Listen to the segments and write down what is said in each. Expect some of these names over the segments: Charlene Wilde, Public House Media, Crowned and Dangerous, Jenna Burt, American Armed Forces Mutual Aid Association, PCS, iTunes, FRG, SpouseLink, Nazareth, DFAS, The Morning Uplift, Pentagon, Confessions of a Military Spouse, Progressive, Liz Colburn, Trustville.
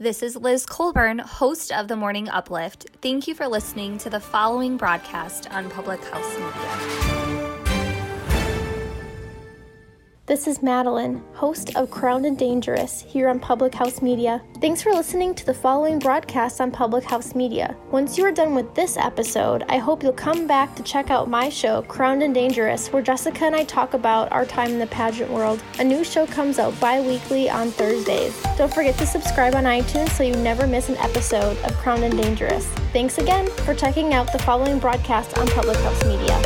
This is Liz Colburn, host of The Morning Uplift. Thank you for listening to the following broadcast on Public House Media. This is Madeline, host of Crowned and Dangerous here on Public House Media. Thanks for listening to the following broadcast on Public House Media. Once you are done with this episode, I hope you'll come back to check out my show, Crowned and Dangerous, where Jessica and I talk about our time in the pageant world. A new show comes out bi-weekly on Thursdays. Don't forget to subscribe on iTunes so you never miss an episode of Crowned and Dangerous. Thanks again for checking out the following broadcast on Public House Media.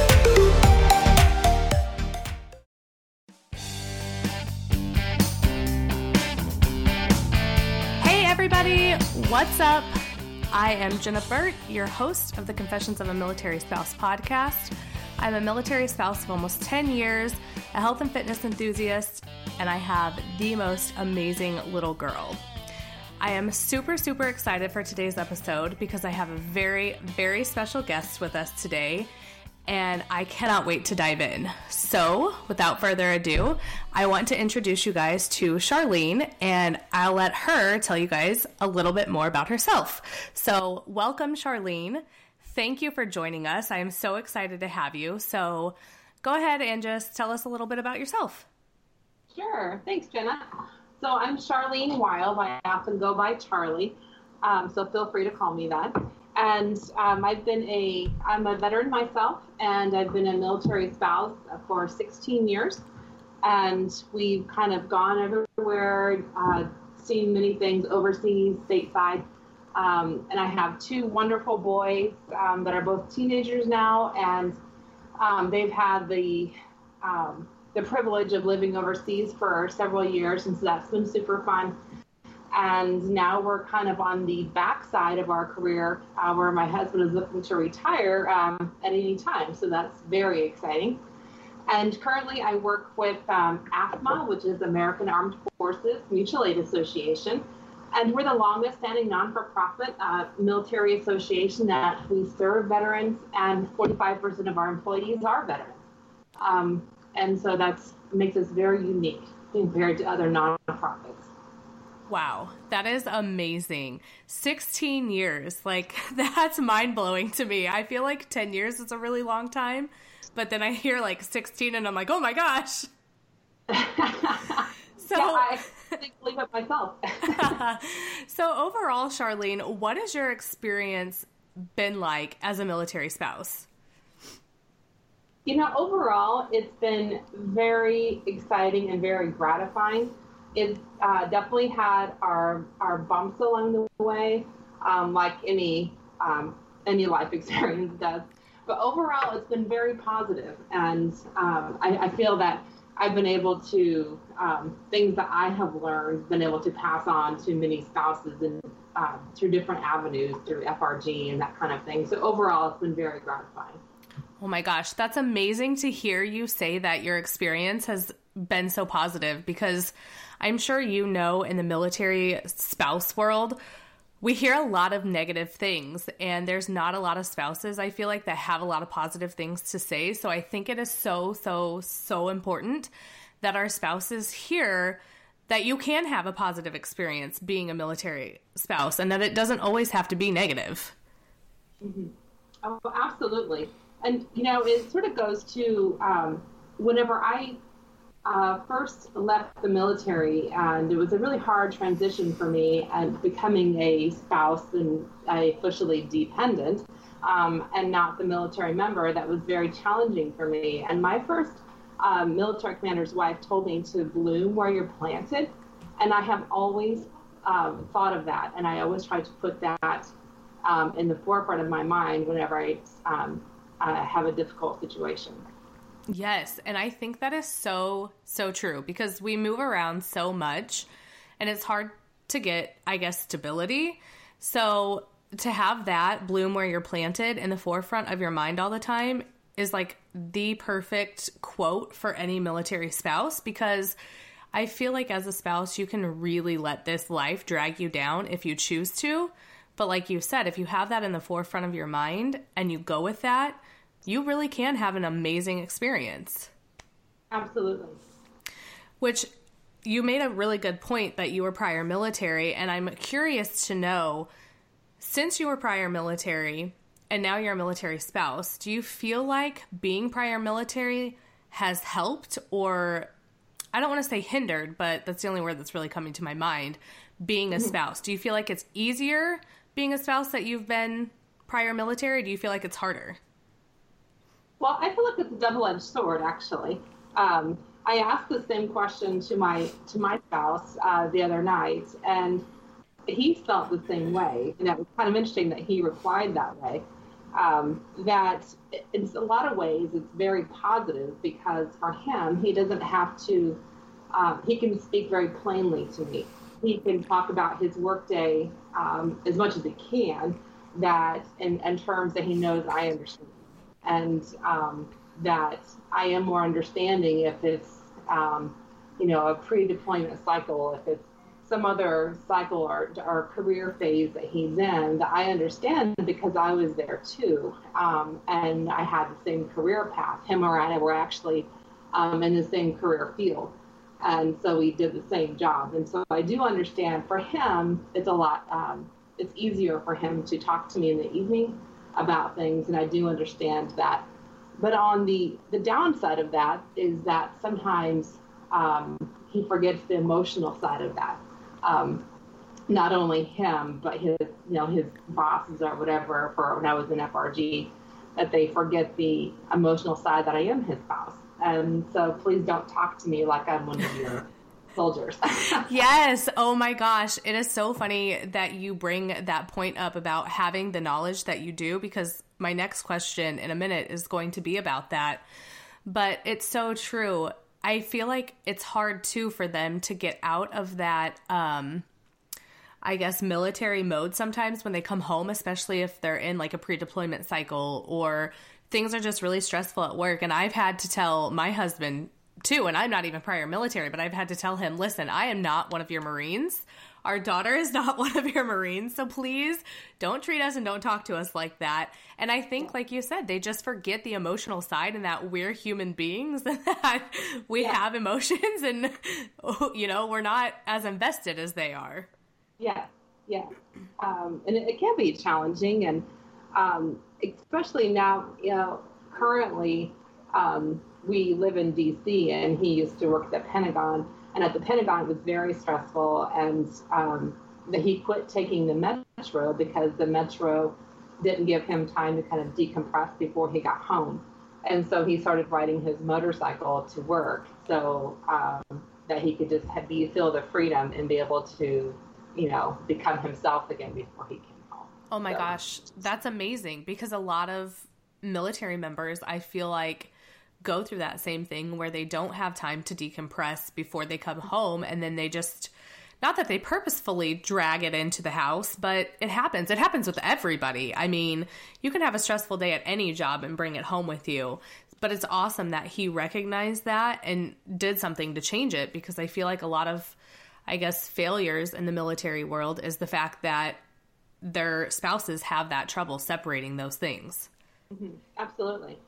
What's up? I am Jenna Burt, your host of the Confessions of a Military Spouse podcast. I'm a military spouse of almost 10 years, a health and fitness enthusiast, and I have the most amazing little girl. I am super excited for today's episode because I have a very special guest with us today, and I cannot wait to dive in. So, without further ado, I want to introduce you guys to Charlene, and I'll let her tell you guys a little bit more about herself. So, welcome, Charlene. Thank you for joining us. I am so excited to have you. So, go ahead and just tell us a little bit about yourself. Sure. Thanks, Jenna. So, I'm Charlene Wilde. I often go by Charlie, so feel free to call me that. And I'm a veteran myself, and I've been a military spouse for 16 years. And we've kind of gone everywhere, seen many things overseas, stateside. And I have two wonderful boys that are both teenagers now, and they've had the privilege of living overseas for several years, and so that's been super fun. And now we're kind of on the backside of our career where my husband is looking to retire at any time. So that's very exciting. And currently I work with AFMA, which is American Armed Forces Mutual Aid Association. And we're the longest standing non-for-profit military association that we serve veterans, and 45% of our employees are veterans. And so that makes us very unique compared to other non-profits. Wow, that is amazing. 16 years, like that's mind-blowing to me. I feel like 10 years is a really long time, but then I hear like 16 and I'm like, oh my gosh. I can't believe it myself. So overall, Charlene, what has your experience been like as a military spouse? You know, overall, it's been very exciting and very gratifying. It's definitely had our bumps along the way, like any life experience does. But overall, it's been very positive, and I feel that I've been able to, things that I have learned, been able to pass on to many spouses and through different avenues, through FRG and that kind of thing. So overall, it's been very gratifying. Oh my gosh, that's amazing to hear you say that your experience has been so positive, because I'm sure you know, in the military spouse world, we hear a lot of negative things, and there's not a lot of spouses, I feel like, that have a lot of positive things to say. So I think it is so important that our spouses hear that you can have a positive experience being a military spouse, and that it doesn't always have to be negative. Mm-hmm. Oh, absolutely. And, you know, it sort of goes to whenever I first left the military, and it was a really hard transition for me and becoming a spouse and officially dependent and not the military member. That was very challenging for me. And my first military commander's wife told me to bloom where you're planted. And I have always thought of that. And I always try to put that in the forefront of my mind whenever I have a difficult situation. Yes. And I think that is so true, because we move around so much, and it's hard to get, I guess, stability. So to have that bloom where you're planted in the forefront of your mind all the time is like the perfect quote for any military spouse, because I feel like as a spouse, you can really let this life drag you down if you choose to. But like you said, if you have that in the forefront of your mind and you go with that, you really can have an amazing experience. Absolutely. Which you made a really good point that you were prior military. And I'm curious to know, since you were prior military and now you're a military spouse, do you feel like being prior military has helped, or I don't want to say hindered, but that's the only word that's really coming to my mind, being a spouse? Do you feel like it's easier being a spouse that you've been prior military? Do you feel like it's harder? Well, I feel like it's a double-edged sword, actually. I asked the same question to my spouse the other night, and he felt the same way. And it was kind of interesting that he replied that way. That in a lot of ways, it's very positive, because for him, he doesn't have to, he can speak very plainly to me. He can talk about his workday as much as he can, that in terms that he knows I understand. And that I am more understanding if it's, a pre-deployment cycle, if it's some other cycle or career phase that he's in, that I understand because I was there too. And I had the same career path. Him or I were actually in the same career field. And so we did the same job. And so I do understand for him, it's a lot, it's easier for him to talk to me in the evening about things, and I do understand that. But on the downside of that is that sometimes he forgets the emotional side of that. Not only him, but his bosses or whatever, for when I was in FRG, that they forget the emotional side that I am his spouse. And so please don't talk to me like I'm one of your soldiers. Yes. Oh my gosh. It is so funny that you bring that point up about having the knowledge that you do, because my next question in a minute is going to be about that. But it's so true. I feel like it's hard too for them to get out of that, I guess, military mode sometimes when they come home, especially if they're in like a pre-deployment cycle or things are just really stressful at work. And I've had to tell my husband too, and I'm not even prior military, but I've had to tell him, listen, I am not one of your Marines. Our daughter is not one of your Marines. So please don't treat us and don't talk to us like that. And I think, like you said, they just forget the emotional side and that we're human beings, and that we have emotions, and, we're not as invested as they are. Yeah. Yeah. And it can be challenging. And especially now, currently, we live in D.C., and he used to work at the Pentagon. And at the Pentagon, it was very stressful. And he quit taking the Metro because the Metro didn't give him time to kind of decompress before he got home. And so he started riding his motorcycle to work so that he could just feel the freedom and be able to, become himself again before he came home. Oh, my gosh. That's amazing, because a lot of military members, I feel like, go through that same thing where they don't have time to decompress before they come home. And then they just, not that they purposefully drag it into the house, but it happens. It happens with everybody. I mean, you can have a stressful day at any job and bring it home with you, but it's awesome that he recognized that and did something to change it, because I feel like a lot of, I guess, failures in the military world is the fact that their spouses have that trouble separating those things. Mm-hmm. Absolutely.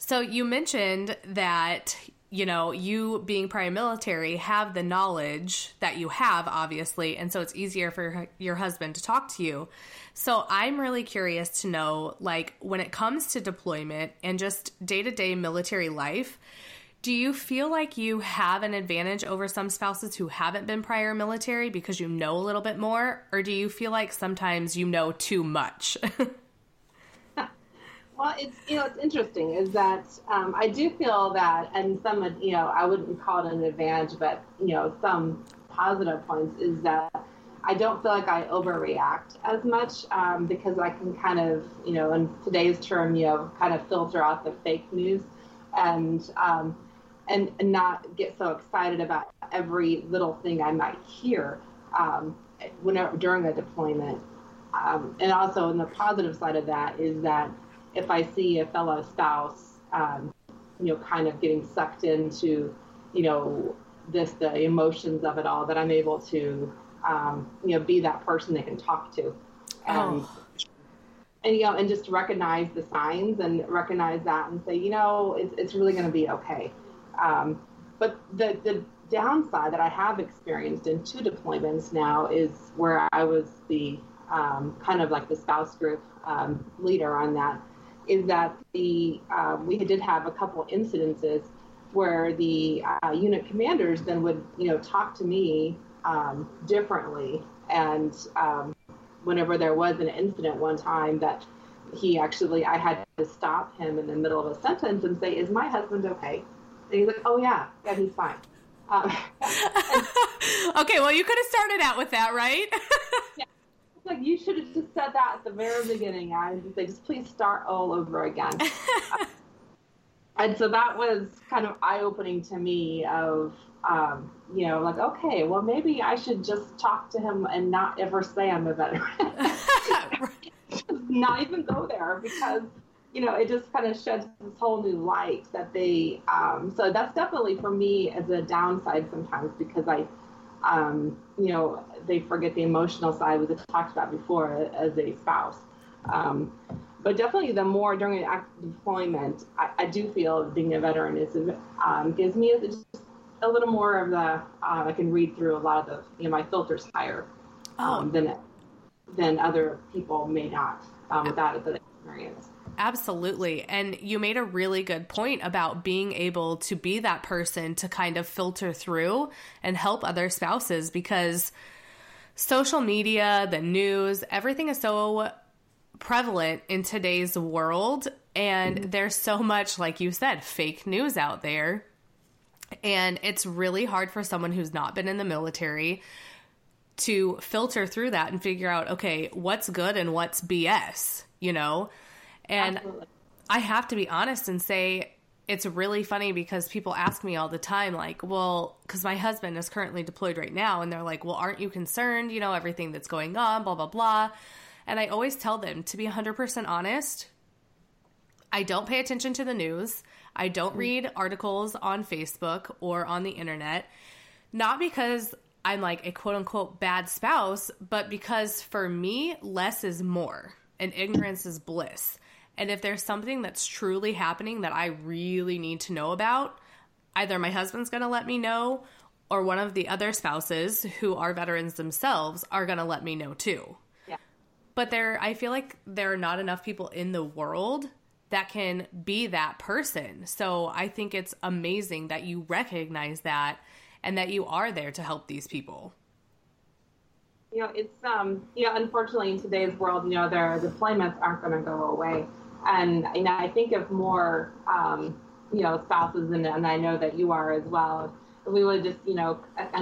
So you mentioned that, you being prior military have the knowledge that you have, obviously, and so it's easier for your husband to talk to you. So I'm really curious to know, like, when it comes to deployment and just day-to-day military life, do you feel like you have an advantage over some spouses who haven't been prior military because you know a little bit more, or do you feel like sometimes you know too much? Well, it's, it's interesting is that I do feel that, and some, I wouldn't call it an advantage, but, some positive points is that I don't feel like I overreact as much because I can kind of, in today's term, kind of filter out the fake news and not get so excited about every little thing I might hear. during a deployment. And also, on the positive side of that is that if I see a fellow spouse, kind of getting sucked into, the emotions of it all, that I'm able to, be that person they can talk to. And just recognize the signs and recognize that and say, it's really going to be okay. But the downside that I have experienced in 2 deployments now is where I was the kind of like the spouse group leader on that, is that we did have a couple incidences where the unit commanders then would, talk to me differently. And whenever there was an incident one time that I had to stop him in the middle of a sentence and say, "Is my husband okay?" And he's like, "Oh, yeah, he's fine." Okay, well, you could have started out with that, right? Yeah. Like, you should have just said that at the very beginning. I would say, just please start all over again. And so that was kind of eye-opening to me of, okay, well, maybe I should just talk to him and not ever say I'm a veteran. Not even go there, because, it just kind of sheds this whole new light that they, so that's definitely for me as a downside sometimes, because I, they forget the emotional side, which I talked about before, as a spouse. But definitely during an active deployment, I do feel being a veteran is, gives me just a little more of the, I can read through a lot of the, my filter's higher than other people may not without that experience. Absolutely. And you made a really good point about being able to be that person to kind of filter through and help other spouses, because social media, the news, everything is so prevalent in today's world. And there's so much, like you said, fake news out there. And it's really hard for someone who's not been in the military to filter through that and figure out, okay, what's good and what's BS, And absolutely. I have to be honest and say it's really funny, because people ask me all the time, like, well, because my husband is currently deployed right now. And they're like, well, aren't you concerned, everything that's going on, blah, blah, blah. And I always tell them, to be 100% honest, I don't pay attention to the news. I don't read articles on Facebook or on the internet, not because I'm like a quote unquote bad spouse, but because for me, less is more and ignorance is bliss. And if there's something that's truly happening that I really need to know about, either my husband's going to let me know, or one of the other spouses who are veterans themselves are going to let me know too. Yeah. But I feel like there are not enough people in the world that can be that person. So I think it's amazing that you recognize that and that you are there to help these people. It's, unfortunately in today's world, their deployments aren't going to go away. And, I think if more, spouses, and I know that you are as well, if we would just, kind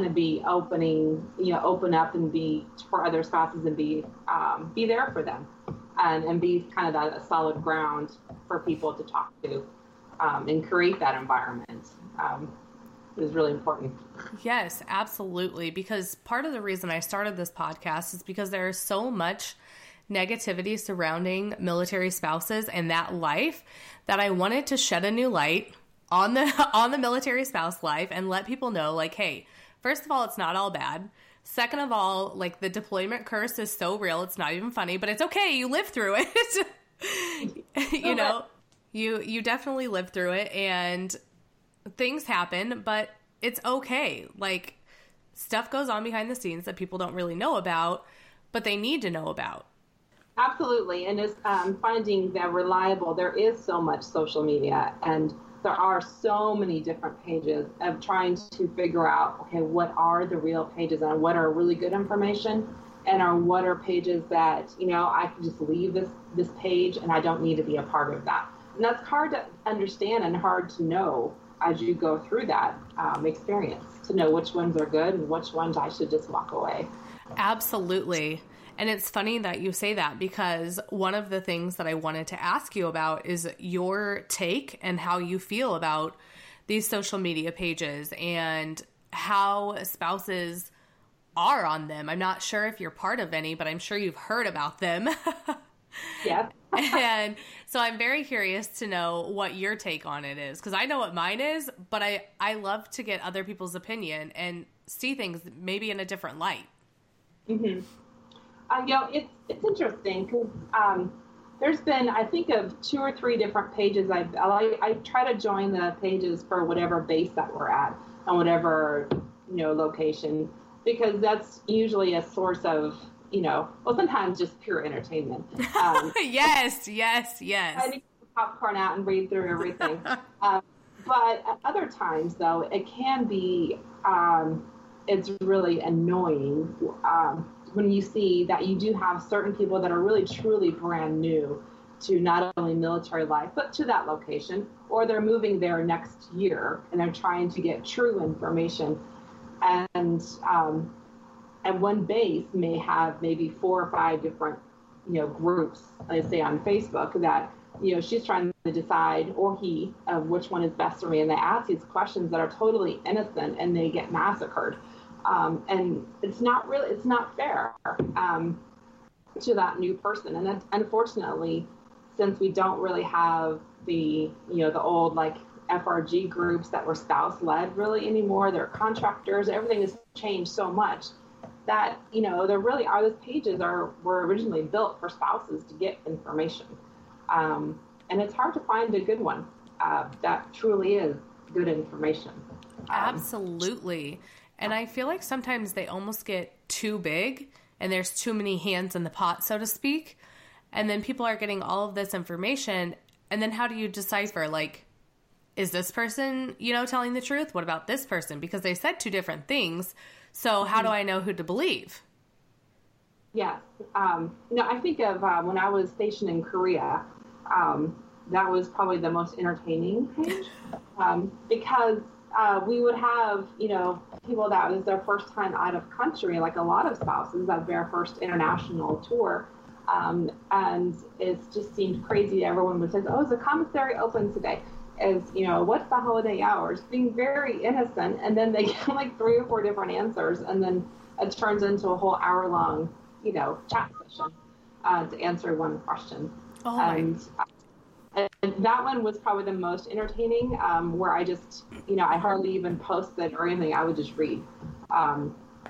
of be open up and be for other spouses and be there for them and be kind of that solid ground for people to talk to, and create that environment, is really important. Yes, absolutely. Because part of the reason I started this podcast is because there is so much negativity surrounding military spouses and that life, that I wanted to shed a new light on the military spouse life and let people know, like, hey, first of all, it's not all bad. Second of all, like, the deployment curse is so real. It's not even funny, but it's okay. You live through it. You definitely live through it, and things happen, but it's okay. Like, stuff goes on behind the scenes that people don't really know about, but they need to know about. Absolutely. And it's finding that reliable. There is so much social media, and there are so many different pages of trying to figure out, okay, what are the real pages and what are really good information, and what are pages that, I can just leave this page and I don't need to be a part of that. And that's hard to understand and hard to know as you go through that experience, to know which ones are good and which ones I should just walk away. Absolutely. And it's funny that you say that, because one of the things that I wanted to ask you about is your take and how you feel about these social media pages and how spouses are on them. I'm not sure if you're part of any, but I'm sure you've heard about them. Yep. And so I'm very curious to know what your take on it is, because I know what mine is, but I love to get other people's opinion and see things maybe in a different light. Mm-hmm. It's interesting because there's been, I think, of 2 or 3 different pages. I try to join the pages for whatever base that we're at and whatever, location, because that's usually a source of, sometimes just pure entertainment. Yes. I need to popcorn out and read through everything. But at other times, though, it can be, it's really annoying when you see that you do have certain people that are really, truly brand new to not only military life, but to that location, or they're moving there next year and they're trying to get true information. And one base may have maybe 4 or 5 different, groups, let's say on Facebook, that, she's trying to decide, or he, of which one is best for me. And they ask these questions that are totally innocent and they get massacred. And it's not fair to that new person. And unfortunately, since we don't really have the, the old FRG groups that were spouse led really anymore, they're contractors, everything has changed so much that, there really are, those pages were originally built for spouses to get information. And it's hard to find a good one that truly is good information. Absolutely. And I feel like sometimes they almost get too big and there's too many hands in the pot, so to speak. And then people are getting all of this information. And then how do you decipher, is this person, telling the truth? What about this person? Because they said 2 different things. So how do I know who to believe? Yes. I think of when I was stationed in Korea, that was probably the most entertaining page because we would have, people that was their first time out of country, like a lot of spouses, that their first international tour. And it just seemed crazy. Everyone would say, is the commissary open today? What's the holiday hours? Being very innocent, and then they get 3 or 4 different answers, and then it turns into a whole hour-long, chat session to answer one question. Oh, and that one was probably the most entertaining, where I just, I hardly even posted or anything. I would just read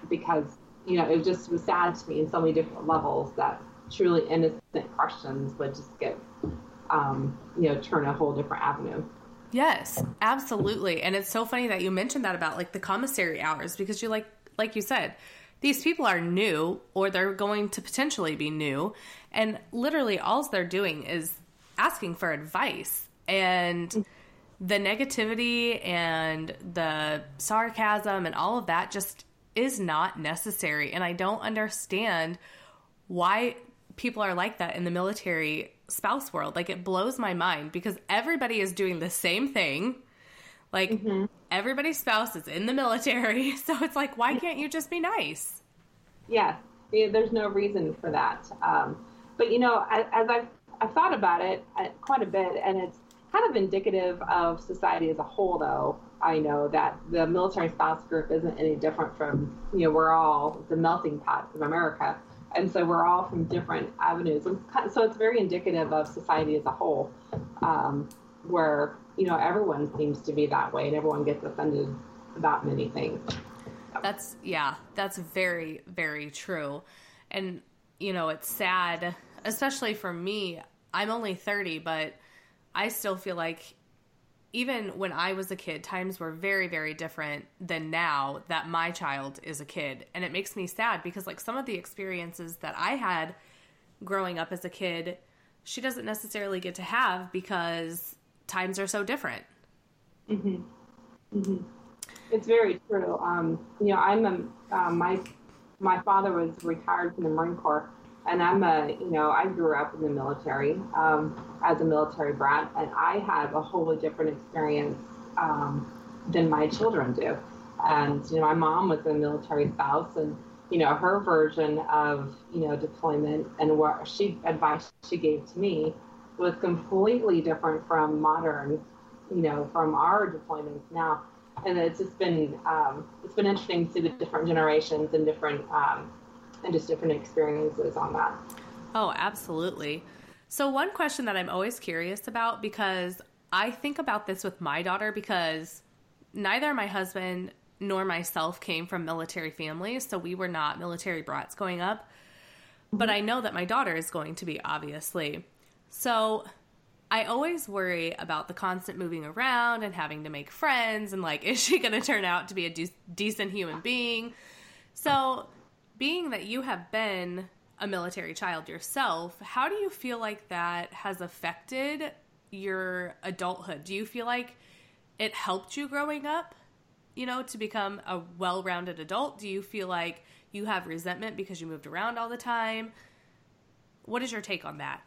because, it just was sad to me in so many different levels that truly innocent questions would just get turn a whole different avenue. Yes, absolutely. And it's so funny that you mentioned that about the commissary hours, because you like you said, these people are new, or they're going to potentially be new. And literally all they're doing is asking for advice, and the negativity and the sarcasm and all of that just is not necessary. And I don't understand why people are like that in the military spouse world. It blows my mind, because everybody is doing the same thing. Everybody's spouse is in the military. So it's why can't you just be nice? Yes. Yeah, there's no reason for that. But as I've thought about it quite a bit, and it's kind of indicative of society as a whole, though. I know that the military spouse group isn't any different from, we're all the melting pot of America. And so we're all from different avenues. And so it's very indicative of society as a whole, where, everyone seems to be that way and everyone gets offended about many things. That's very, very true. And, it's sad, especially for me. I'm only 30, but I still feel like even when I was a kid, times were very, very different than now that my child is a kid. And it makes me sad because some of the experiences that I had growing up as a kid, she doesn't necessarily get to have because times are so different. Mm-hmm. Mm-hmm. It's very true. My father was retired from the Marine Corps, and I grew up in the military, as a military brat, and I have a wholly different experience than my children do. And, my mom was a military spouse, and, her version of, deployment and what advice she gave to me was completely different from modern, from our deployments now. And it's just been interesting to see the different generations and different and just different experiences on that. Oh, absolutely. So one question that I'm always curious about, because I think about this with my daughter, because neither my husband nor myself came from military families, so we were not military brats going up. But I know that my daughter is going to be, obviously. So I always worry about the constant moving around and having to make friends and, like, is she going to turn out to be a decent human being? So being that you have been a military child yourself, how do you feel like that has affected your adulthood? Do you feel like it helped you growing up, you know, to become a well-rounded adult? Do you feel like you have resentment because you moved around all the time? What is your take on that?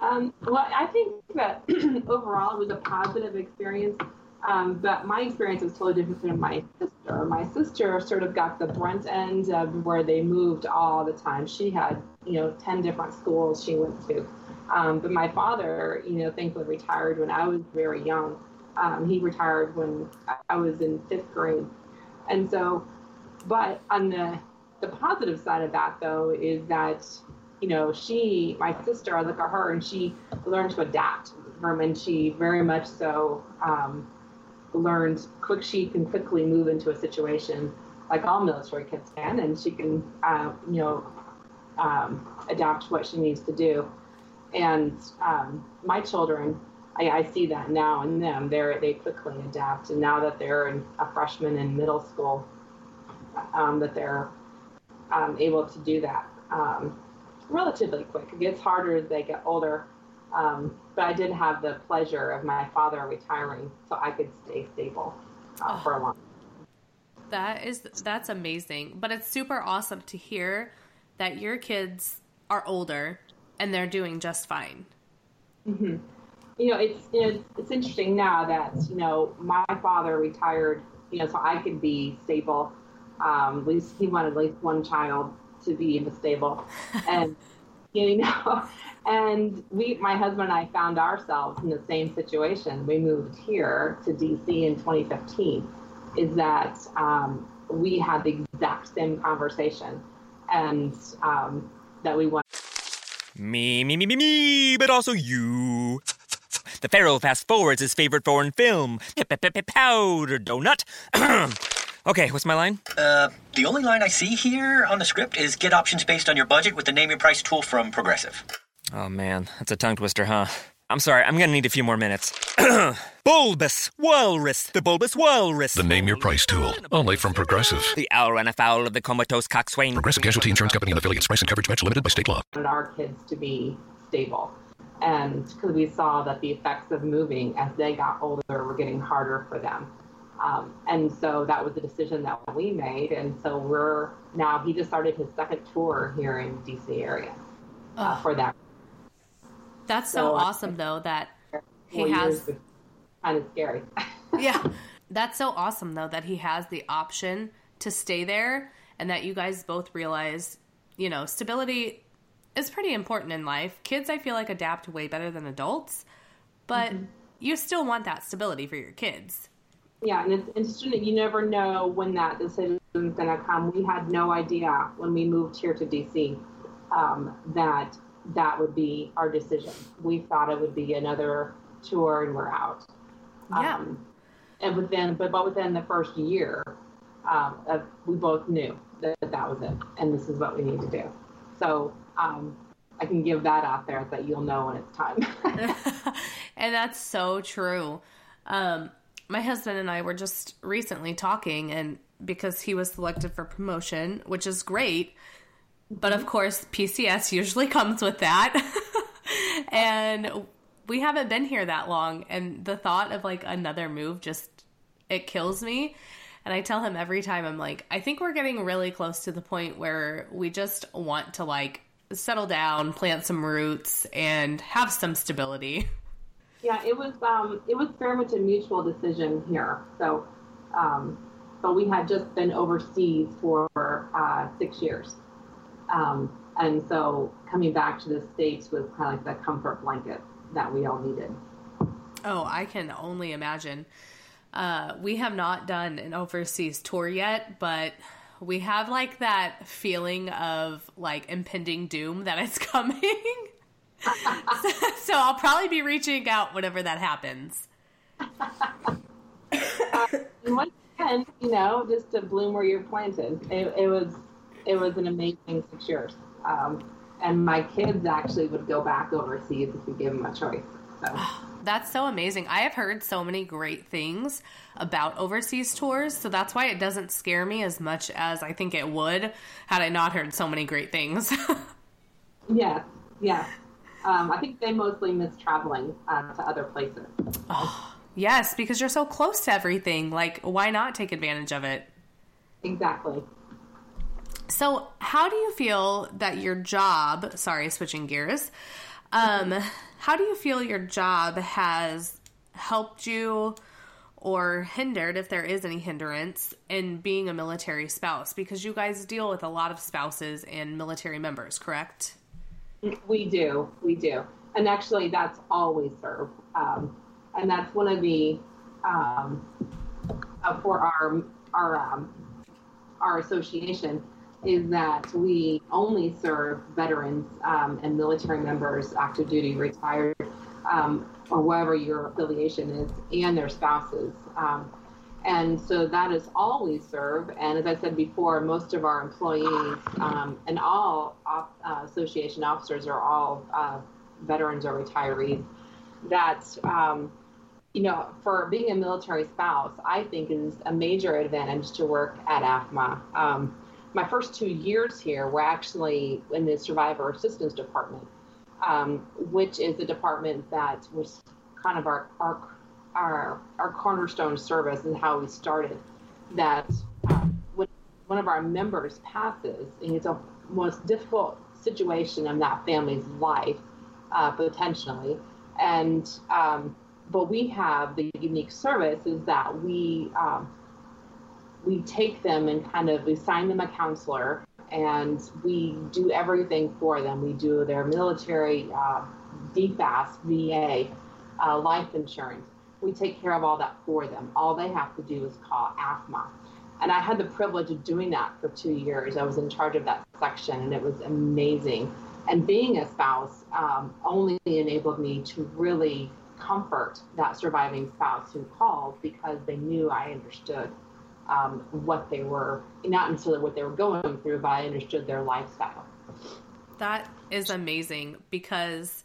Well, I think that overall it was a positive experience, but my experience was totally different from my sister. My sister sort of got the brunt end of where they moved all the time. She had, 10 different schools she went to. But my father, thankfully retired when I was very young. He retired when I was in fifth grade. And so, but on the positive side of that, though, is that, my sister, I look at her and she learned to adapt. And she very much so learned she can quickly move into a situation like all military kids can. And she can, adapt what she needs to do. And my children, I see that now in them. They quickly adapt, and now that they're a freshman in middle school, that they're able to do that relatively quick. It gets harder as they get older, but I did have the pleasure of my father retiring, so I could stay stable for a long time. That's amazing, but it's super awesome to hear that your kids are older and they're doing just fine. Mm-hmm. It's interesting now that, my father retired, so I could be stable. At least he wanted at least one child to be in the stable. And, and my husband and I found ourselves in the same situation. We moved here to D.C. in 2015, is that we had the exact same conversation and that we wanted. Me, but also you. The Pharaoh fast-forwards his favorite foreign film, Powder Donut. Okay, what's my line? The only line I see here on the script is get options based on your budget with the Name Your Price tool from Progressive. Oh, man, that's a tongue twister, huh? I'm sorry, I'm going to need a few more minutes. Bulbous Walrus. The Name Your Price tool, only from Progressive. The owl ran afoul of the comatose coxswain. Progressive Casualty Insurance Company and affiliates. Price and coverage match limited by state law. And our kids to be stable. And because we saw that the effects of moving as they got older were getting harder for them. And so that was the decision that we made. And so he just started his second tour here in DC area for that. That's so awesome, though, that he has. Kind of scary. Yeah. That's so awesome, though, that he has the option to stay there and that you guys both realize, stability. It's pretty important in life. Kids, I feel like, adapt way better than adults, but you still want that stability for your kids. Yeah, and it's interesting. You never know when that decision is going to come. We had no idea when we moved here to D.C. That would be our decision. We thought it would be another tour and we're out. Yeah. And within the first year, we both knew that was it, and this is what we need to do. So I can give that out there that you'll know when it's time. And that's so true. My husband and I were just recently talking, and because he was selected for promotion, which is great, but of course PCS usually comes with that. And we haven't been here that long, and the thought of like another move it kills me. And I tell him every time, I'm like, I think we're getting really close to the point where we just want to like settle down, plant some roots, and have some stability. Yeah, it was very much a mutual decision here. So, but we had just been overseas for 6 years, and so coming back to the States was kind of like the comfort blanket that we all needed. Oh, I can only imagine. We have not done an overseas tour yet, but we have like that feeling of like impending doom that it's coming. So I'll probably be reaching out whenever that happens. Once again, you know, just to bloom where you're planted. It was an amazing 6 years. And my kids actually would go back overseas if we gave them a choice. So. That's so amazing. I have heard so many great things about overseas tours, so that's why it doesn't scare me as much as I think it would had I not heard so many great things. Yes. I think they mostly miss traveling to other places. Oh, yes, because you're so close to everything. Like, why not take advantage of it? Exactly. So how do you feel that your job, sorry, switching gears, how do you feel your job has helped you or hindered, if there is any hindrance, in being a military spouse? Because you guys deal with a lot of spouses and military members, correct? We do. And actually, that's all we serve. And that's one of the, for our association, is that we only serve veterans and military members, active duty, retired, or whatever your affiliation is, and their spouses. And so that is all we serve. And as I said before, most of our employees and all association officers are all veterans or retirees. That, you know, for being a military spouse, I think is a major advantage to work at AFMA. My first 2 years here were actually in the Survivor Assistance Department, which is a department that was kind of our cornerstone service and how we started. That when one of our members passes, and it's a most difficult situation in that family's life, potentially. And but we have the unique service is that we take them and kind of assign them a counselor, and we do everything for them. We do their military DFAS, VA, life insurance. We take care of all that for them. All they have to do is call AFMA. And I had the privilege of doing that for 2 years. I was in charge of that section, and it was amazing. And being a spouse only enabled me to really comfort that surviving spouse who called, because they knew I understood. What they were, not necessarily what they were going through, but I understood their lifestyle. That is amazing, because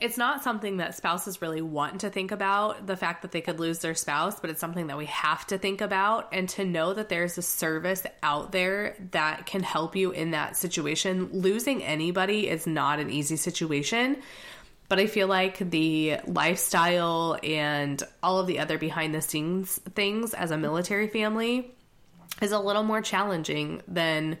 it's not something that spouses really want to think about, the fact that they could lose their spouse, but it's something that we have to think about. And to know that there's a service out there that can help you in that situation. Losing anybody is not an easy situation. But I feel like the lifestyle and all of the other behind-the-scenes things as a military family is a little more challenging than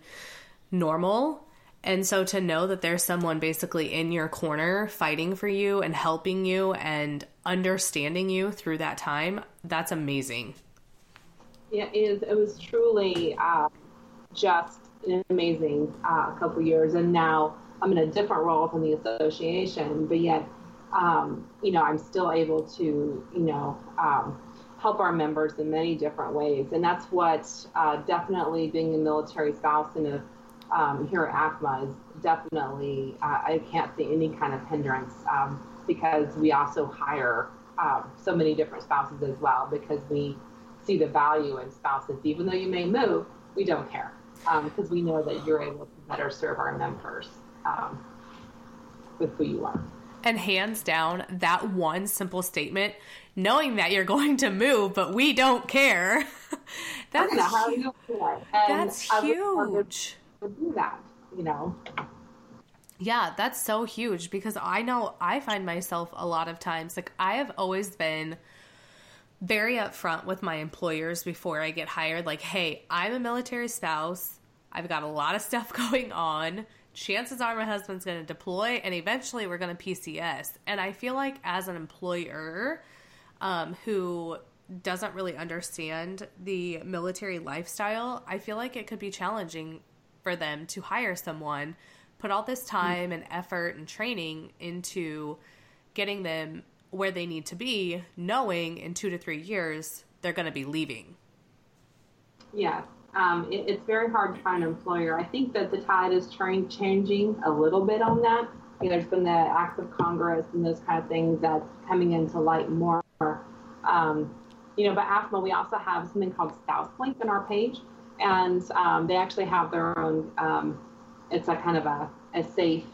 normal. And so to know that there's someone basically in your corner fighting for you and helping you and understanding you through that time, that's amazing. Yeah, it was truly just an amazing couple years. And now I'm in a different role from the association, but yet, you know, I'm still able to, you know, help our members in many different ways. And that's what definitely being a military spouse and here at AFMA is definitely, I can't see any kind of hindrance because we also hire so many different spouses as well, because we see the value in spouses. Even though you may move, we don't care because we know that you're able to better serve our members. With who you are. And hands down, that one simple statement, knowing that you're going to move, but we don't care. That's huge. To do that, you know? Yeah, that's so huge, because I know I find myself a lot of times, like I have always been very upfront with my employers before I get hired. Like, hey, I'm a military spouse. I've got a lot of stuff going on. Chances are my husband's going to deploy, and eventually we're going to PCS. And I feel like as an employer who doesn't really understand the military lifestyle, I feel like it could be challenging for them to hire someone, put all this time and effort and training into getting them where they need to be, knowing in 2 to 3 years they're going to be leaving. Yeah, it's very hard to find an employer. I think that the tide is changing a little bit on that. You know, there's been the acts of Congress and those kind of things that's coming into light more. But AFMA, we also have something called SpouseLink on our page, and they actually have their own, it's a kind of a safe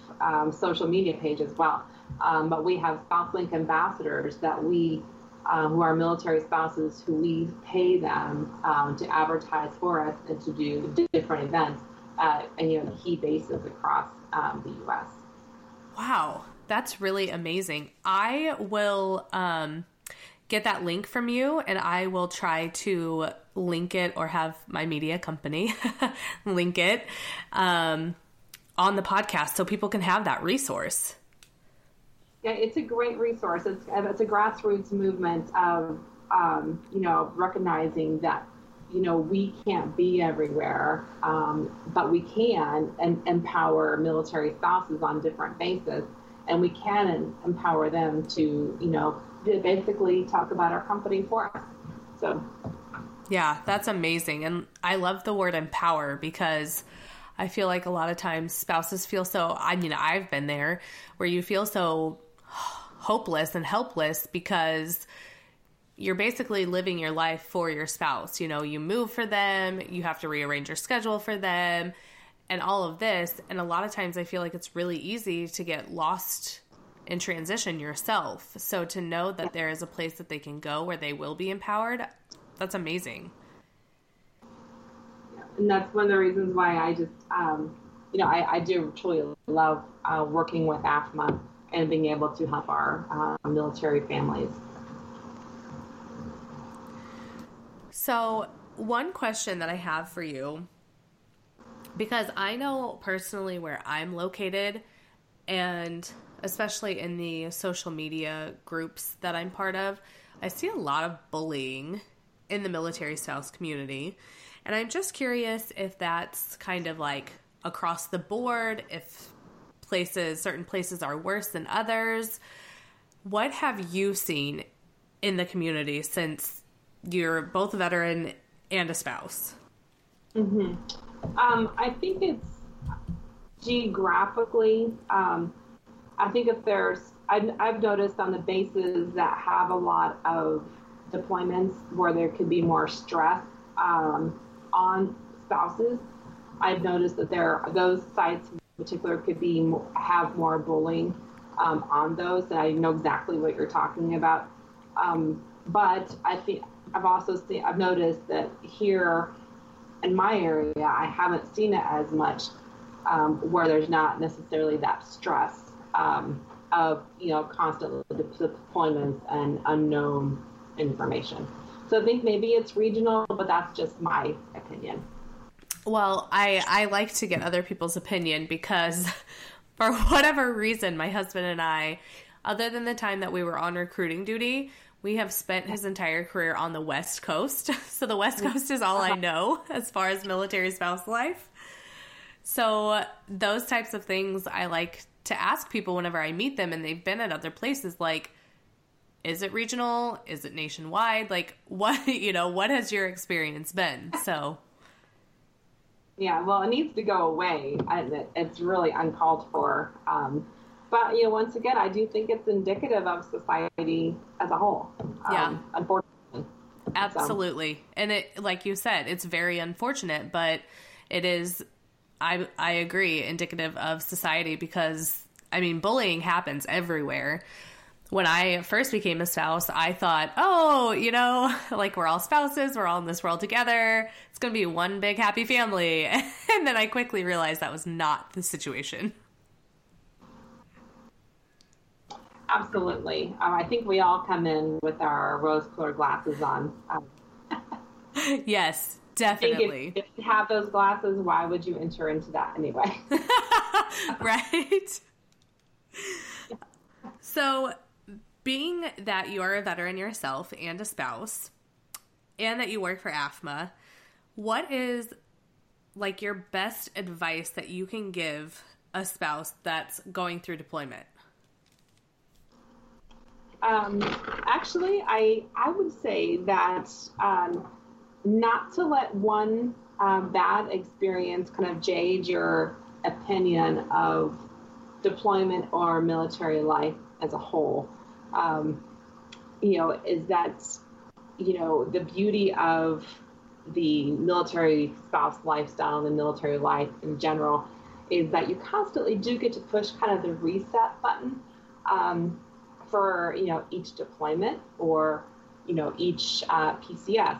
social media page as well. But we have SpouseLink ambassadors that we, who are military spouses, who we pay them to advertise for us and to do different events at key bases across the U.S. Wow, that's really amazing. I will get that link from you, and I will try to link it or have my media company link it on the podcast so people can have that resource. Yeah, it's a great resource. It's a grassroots movement of, recognizing that, we can't be everywhere, but we can empower military spouses on different bases, and we can empower them to, basically talk about our company for us. So, yeah, that's amazing. And I love the word empower, because I feel like a lot of times spouses feel so, I've been there where you feel so hopeless and helpless because you're basically living your life for your spouse. You move for them, you have to rearrange your schedule for them and all of this. And a lot of times I feel like it's really easy to get lost in transition yourself. So to know that there is a place that they can go where they will be empowered, that's amazing. And that's one of the reasons why I just, I do truly love working with AFMA and being able to help our military families. So one question that I have for you, because I know personally where I'm located, and especially in the social media groups that I'm part of, I see a lot of bullying in the military spouse community. And I'm just curious if that's kind of like across the board, if certain places are worse than others. What have you seen in the community since you're both a veteran and a spouse? Mm-hmm. I think it's geographically, I think if there's, I've noticed on the bases that have a lot of deployments where there could be more stress on spouses, I've noticed that those sites in particular could have more bullying on those. And I know exactly what you're talking about. But I think I've noticed that here in my area, I haven't seen it as much where there's not necessarily that stress of constant deployments and unknown information. So I think maybe it's regional, but that's just my opinion. Well, I like to get other people's opinion because for whatever reason, my husband and I, other than the time that we were on recruiting duty, we have spent his entire career on the West Coast. So the West Coast is all I know as far as military spouse life. So those types of things I like to ask people whenever I meet them and they've been at other places, like, is it regional? Is it nationwide? Like what has your experience been? So. Yeah, well, it needs to go away. It's really uncalled for. But once again, I do think it's indicative of society as a whole. Yeah. Unfortunately. Absolutely. So. And it, like you said, it's very unfortunate, but it is, I agree, indicative of society because bullying happens everywhere. When I first became a spouse, I thought, we're all spouses, we're all in this world together, it's going to be one big happy family. And then I quickly realized that was not the situation. Absolutely. I think we all come in with our rose-colored glasses on. Yes, definitely. If you have those glasses, why would you enter into that anyway? Right? So, being that you are a veteran yourself and a spouse, and that you work for AFMA, what is like your best advice that you can give a spouse that's going through deployment? Actually, I would say that not to let one bad experience kind of jade your opinion of deployment or military life as a whole. Is that, the beauty of the military spouse lifestyle and the military life in general is that you constantly do get to push kind of the reset button for, each deployment or, each PCS,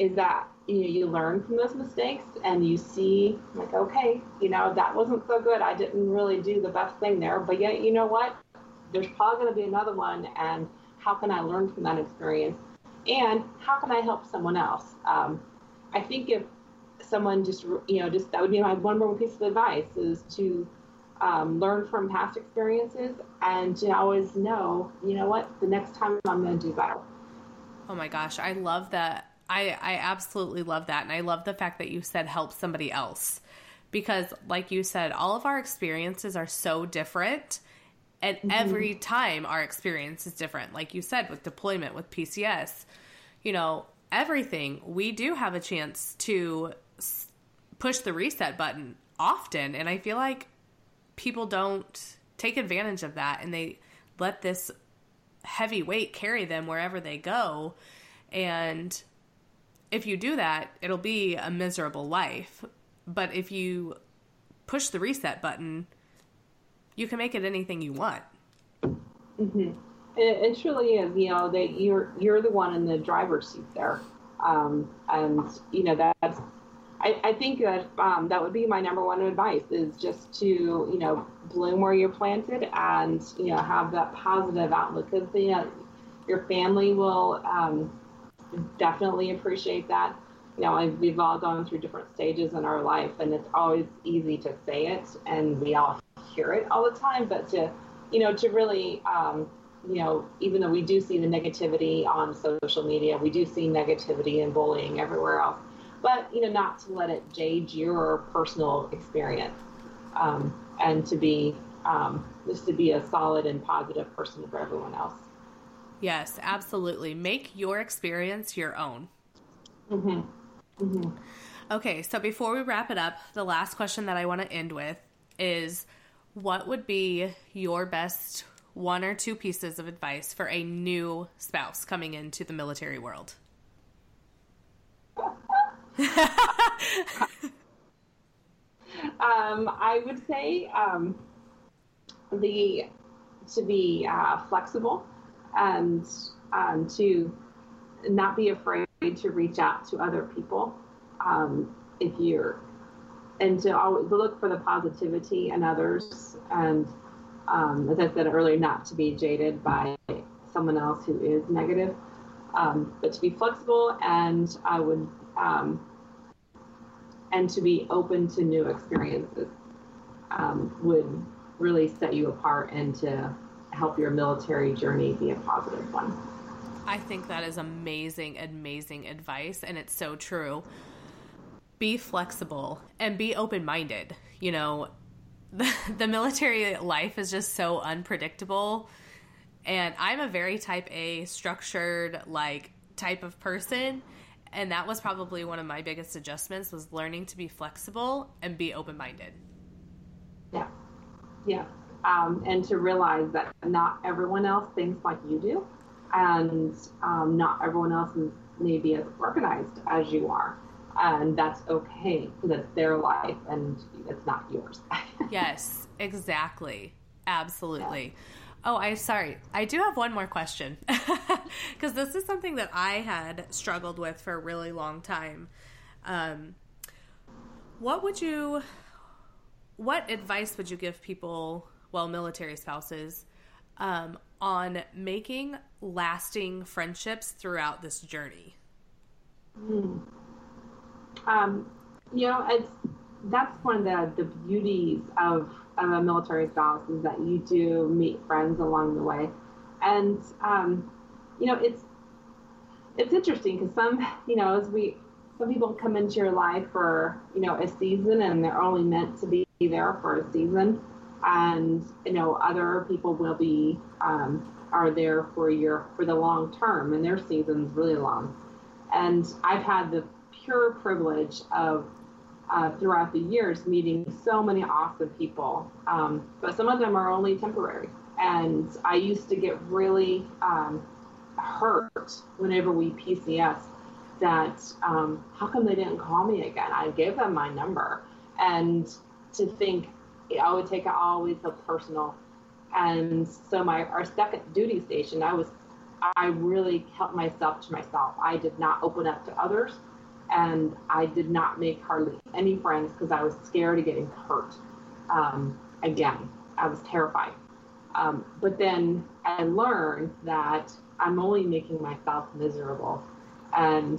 is that, you learn from those mistakes and you see like, okay, that wasn't so good. I didn't really do the best thing there, but yet, you know what? There's probably going to be another one. And how can I learn from that experience? And how can I help someone else? I think if someone just that would be my one more piece of advice is to learn from past experiences and to always know, the next time I'm going to do better. Oh my gosh. I love that. I absolutely love that. And I love the fact that you said help somebody else, because like you said, all of our experiences are so different. And every time our experience is different, like you said, with deployment, with PCS, everything, we do have a chance to push the reset button often. And I feel like people don't take advantage of that, and they let this heavy weight carry them wherever they go. And if you do that, it'll be a miserable life. But if you push the reset button, you can make it anything you want. Mm-hmm. It truly is, that you're the one in the driver's seat there. That's, I think that that would be my number one advice is just to, bloom where you're planted and, have that positive outlook. Because, your family will definitely appreciate that. We've all gone through different stages in our life, and it's always easy to say it, and we all hear it all the time, but to, to really, even though we do see the negativity on social media, we do see negativity and bullying everywhere else, but, not to let it jade your personal experience, and to be, just to be a solid and positive person for everyone else. Yes, absolutely. Make your experience your own. Mm-hmm. Mm-hmm. Okay. So before we wrap it up, the last question that I want to end with is, what would be your best one or two pieces of advice for a new spouse coming into the military world? I would say to be flexible and to not be afraid to reach out to other people and to always look for the positivity in others. And as I said earlier, not to be jaded by someone else who is negative, but to be flexible, and I would, and to be open to new experiences would really set you apart and to help your military journey be a positive one. I think that is amazing, amazing advice. And it's so true. Be flexible and be open-minded. The military life is just so unpredictable. And I'm a very type A structured, type of person. And that was probably one of my biggest adjustments, was learning to be flexible and be open-minded. Yeah. Yeah. And to realize that not everyone else thinks like you do. And not everyone else is maybe as organized as you are. And that's okay. That's their life and it's not yours. Yes, exactly. Absolutely. Yeah. Oh, sorry. I do have one more question, because this is something that I had struggled with for a really long time. What advice would you give people, military spouses, on making lasting friendships throughout this journey? Mm. That's one of the beauties of a military spouse is that you do meet friends along the way. And, it's interesting because some people come into your life for, a season, and they're only meant to be there for a season. And, other people will be, are there for the long term, and their season's really long. And I've had the pure privilege of throughout the years meeting so many awesome people, but some of them are only temporary. And I used to get really hurt whenever we PCS that how come they didn't call me again? I gave them my number, and to think I would take it always so personal. And so our second duty station, I really kept myself to myself. I did not open up to others, and I did not make hardly any friends because I was scared of getting hurt. Again, I was terrified. But then I learned that I'm only making myself miserable. And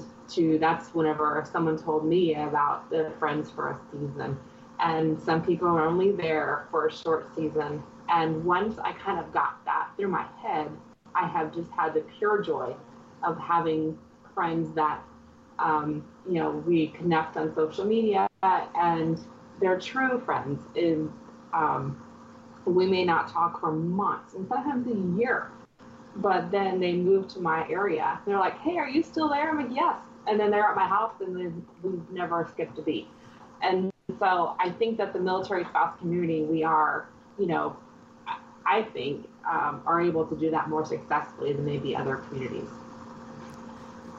that's whenever someone told me about the friends for a season. And some people are only there for a short season. And once I kind of got that through my head, I have just had the pure joy of having friends that, we connect on social media, and they're true friends. We may not talk for months and sometimes a year, but then they move to my area. They're like, hey, are you still there? I'm like, yes. And then they're at my house, and then we've never skipped a beat. And so I think that the military spouse community, we are, I think, are able to do that more successfully than maybe other communities.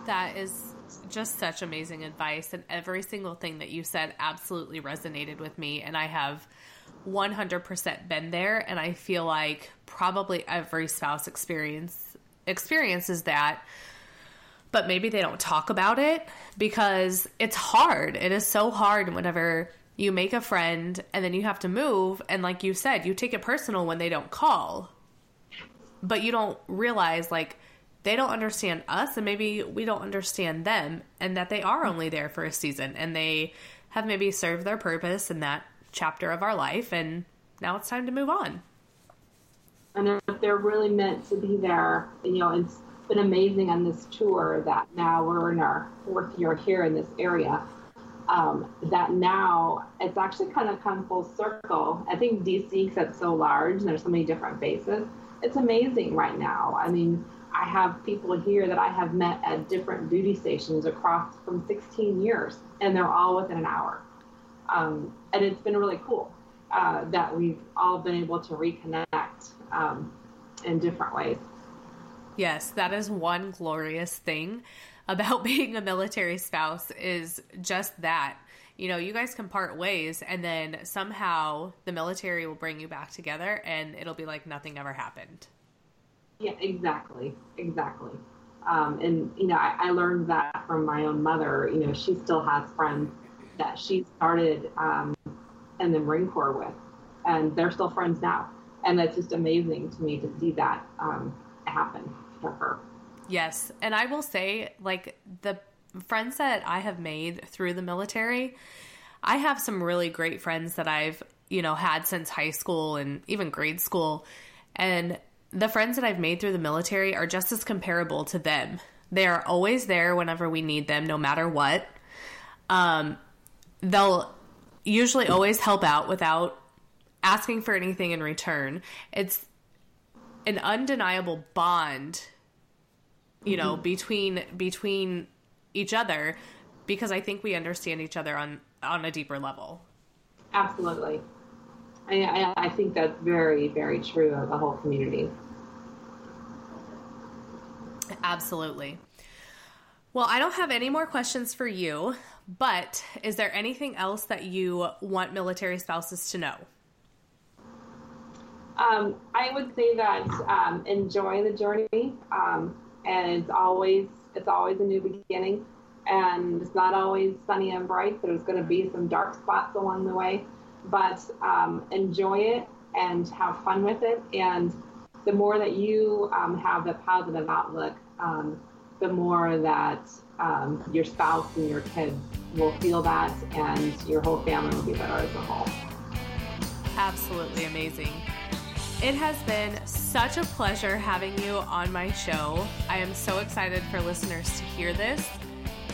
That is just such amazing advice. And every single thing that you said absolutely resonated with me. And I have 100% been there. And I feel like probably every spouse experiences that, but maybe they don't talk about it because it's hard. It is so hard whenever you make a friend and then you have to move. And like you said, you take it personal when they don't call, but you don't realize like they don't understand us and maybe we don't understand them, and that they are only there for a season and they have maybe served their purpose in that chapter of our life. And now it's time to move on. And if they're really meant to be there, it's been amazing on this tour that now we're in our fourth year here in this area, that now it's actually kind of come full circle. I think DC, because it's so large and there's so many different faces, it's amazing right now. I mean, I have people here that I have met at different duty stations across from 16 years, and they're all within an hour. And it's been really cool that we've all been able to reconnect in different ways. Yes, that is one glorious thing about being a military spouse is just that. You guys can part ways, and then somehow the military will bring you back together, and it'll be like nothing ever happened. Yeah, exactly. I learned that from my own mother. She still has friends that she started in the Marine Corps with, and they're still friends now. And that's just amazing to me to see that happen for her. Yes. And I will say, like, the friends that I have made through the military, I have some really great friends that I've, had since high school and even grade school. And the friends that I've made through the military are just as comparable to them. They are always there whenever we need them, no matter what. They'll usually always help out without asking for anything in return. It's an undeniable bond, mm-hmm. between each other, because I think we understand each other on a deeper level. Absolutely. I think that's very, very true of the whole community. Absolutely. Well, I don't have any more questions for you, but is there anything else that you want military spouses to know? I would say that enjoy the journey, and it's always a new beginning, and it's not always sunny and bright. There's going to be some dark spots along the way, but enjoy it and have fun with it. And the more that you have a positive outlook, the more that your spouse and your kids will feel that, and your whole family will be better as a whole. Absolutely amazing. It has been such a pleasure having you on my show. I am so excited for listeners to hear this.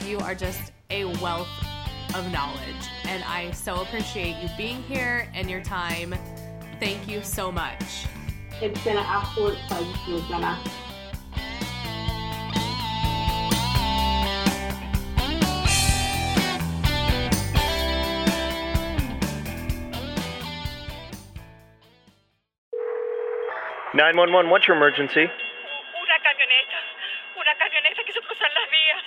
You are just a wealth of knowledge, and I so appreciate you being here and your time. Thank you so much. it's been an absolute pleasure, Jenna. '911, what's your emergency? Una camioneta quiso cruzar las vías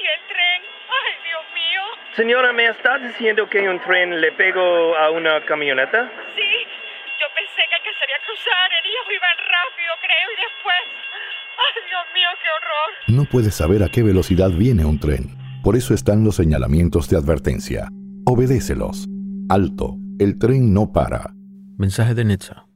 y el tren. Ay, Dios mío. Señora, ¿me está diciendo que un tren le pegó a una camioneta? Sí, yo pensé que alcanzaría a cruzar, ellos iban rápido, creo, y después. Ay, Dios mío, qué horror. No puedes saber a qué velocidad viene un tren. Por eso están los señalamientos de advertencia. Obedécelos. Alto, el tren no para. Mensaje de Netza.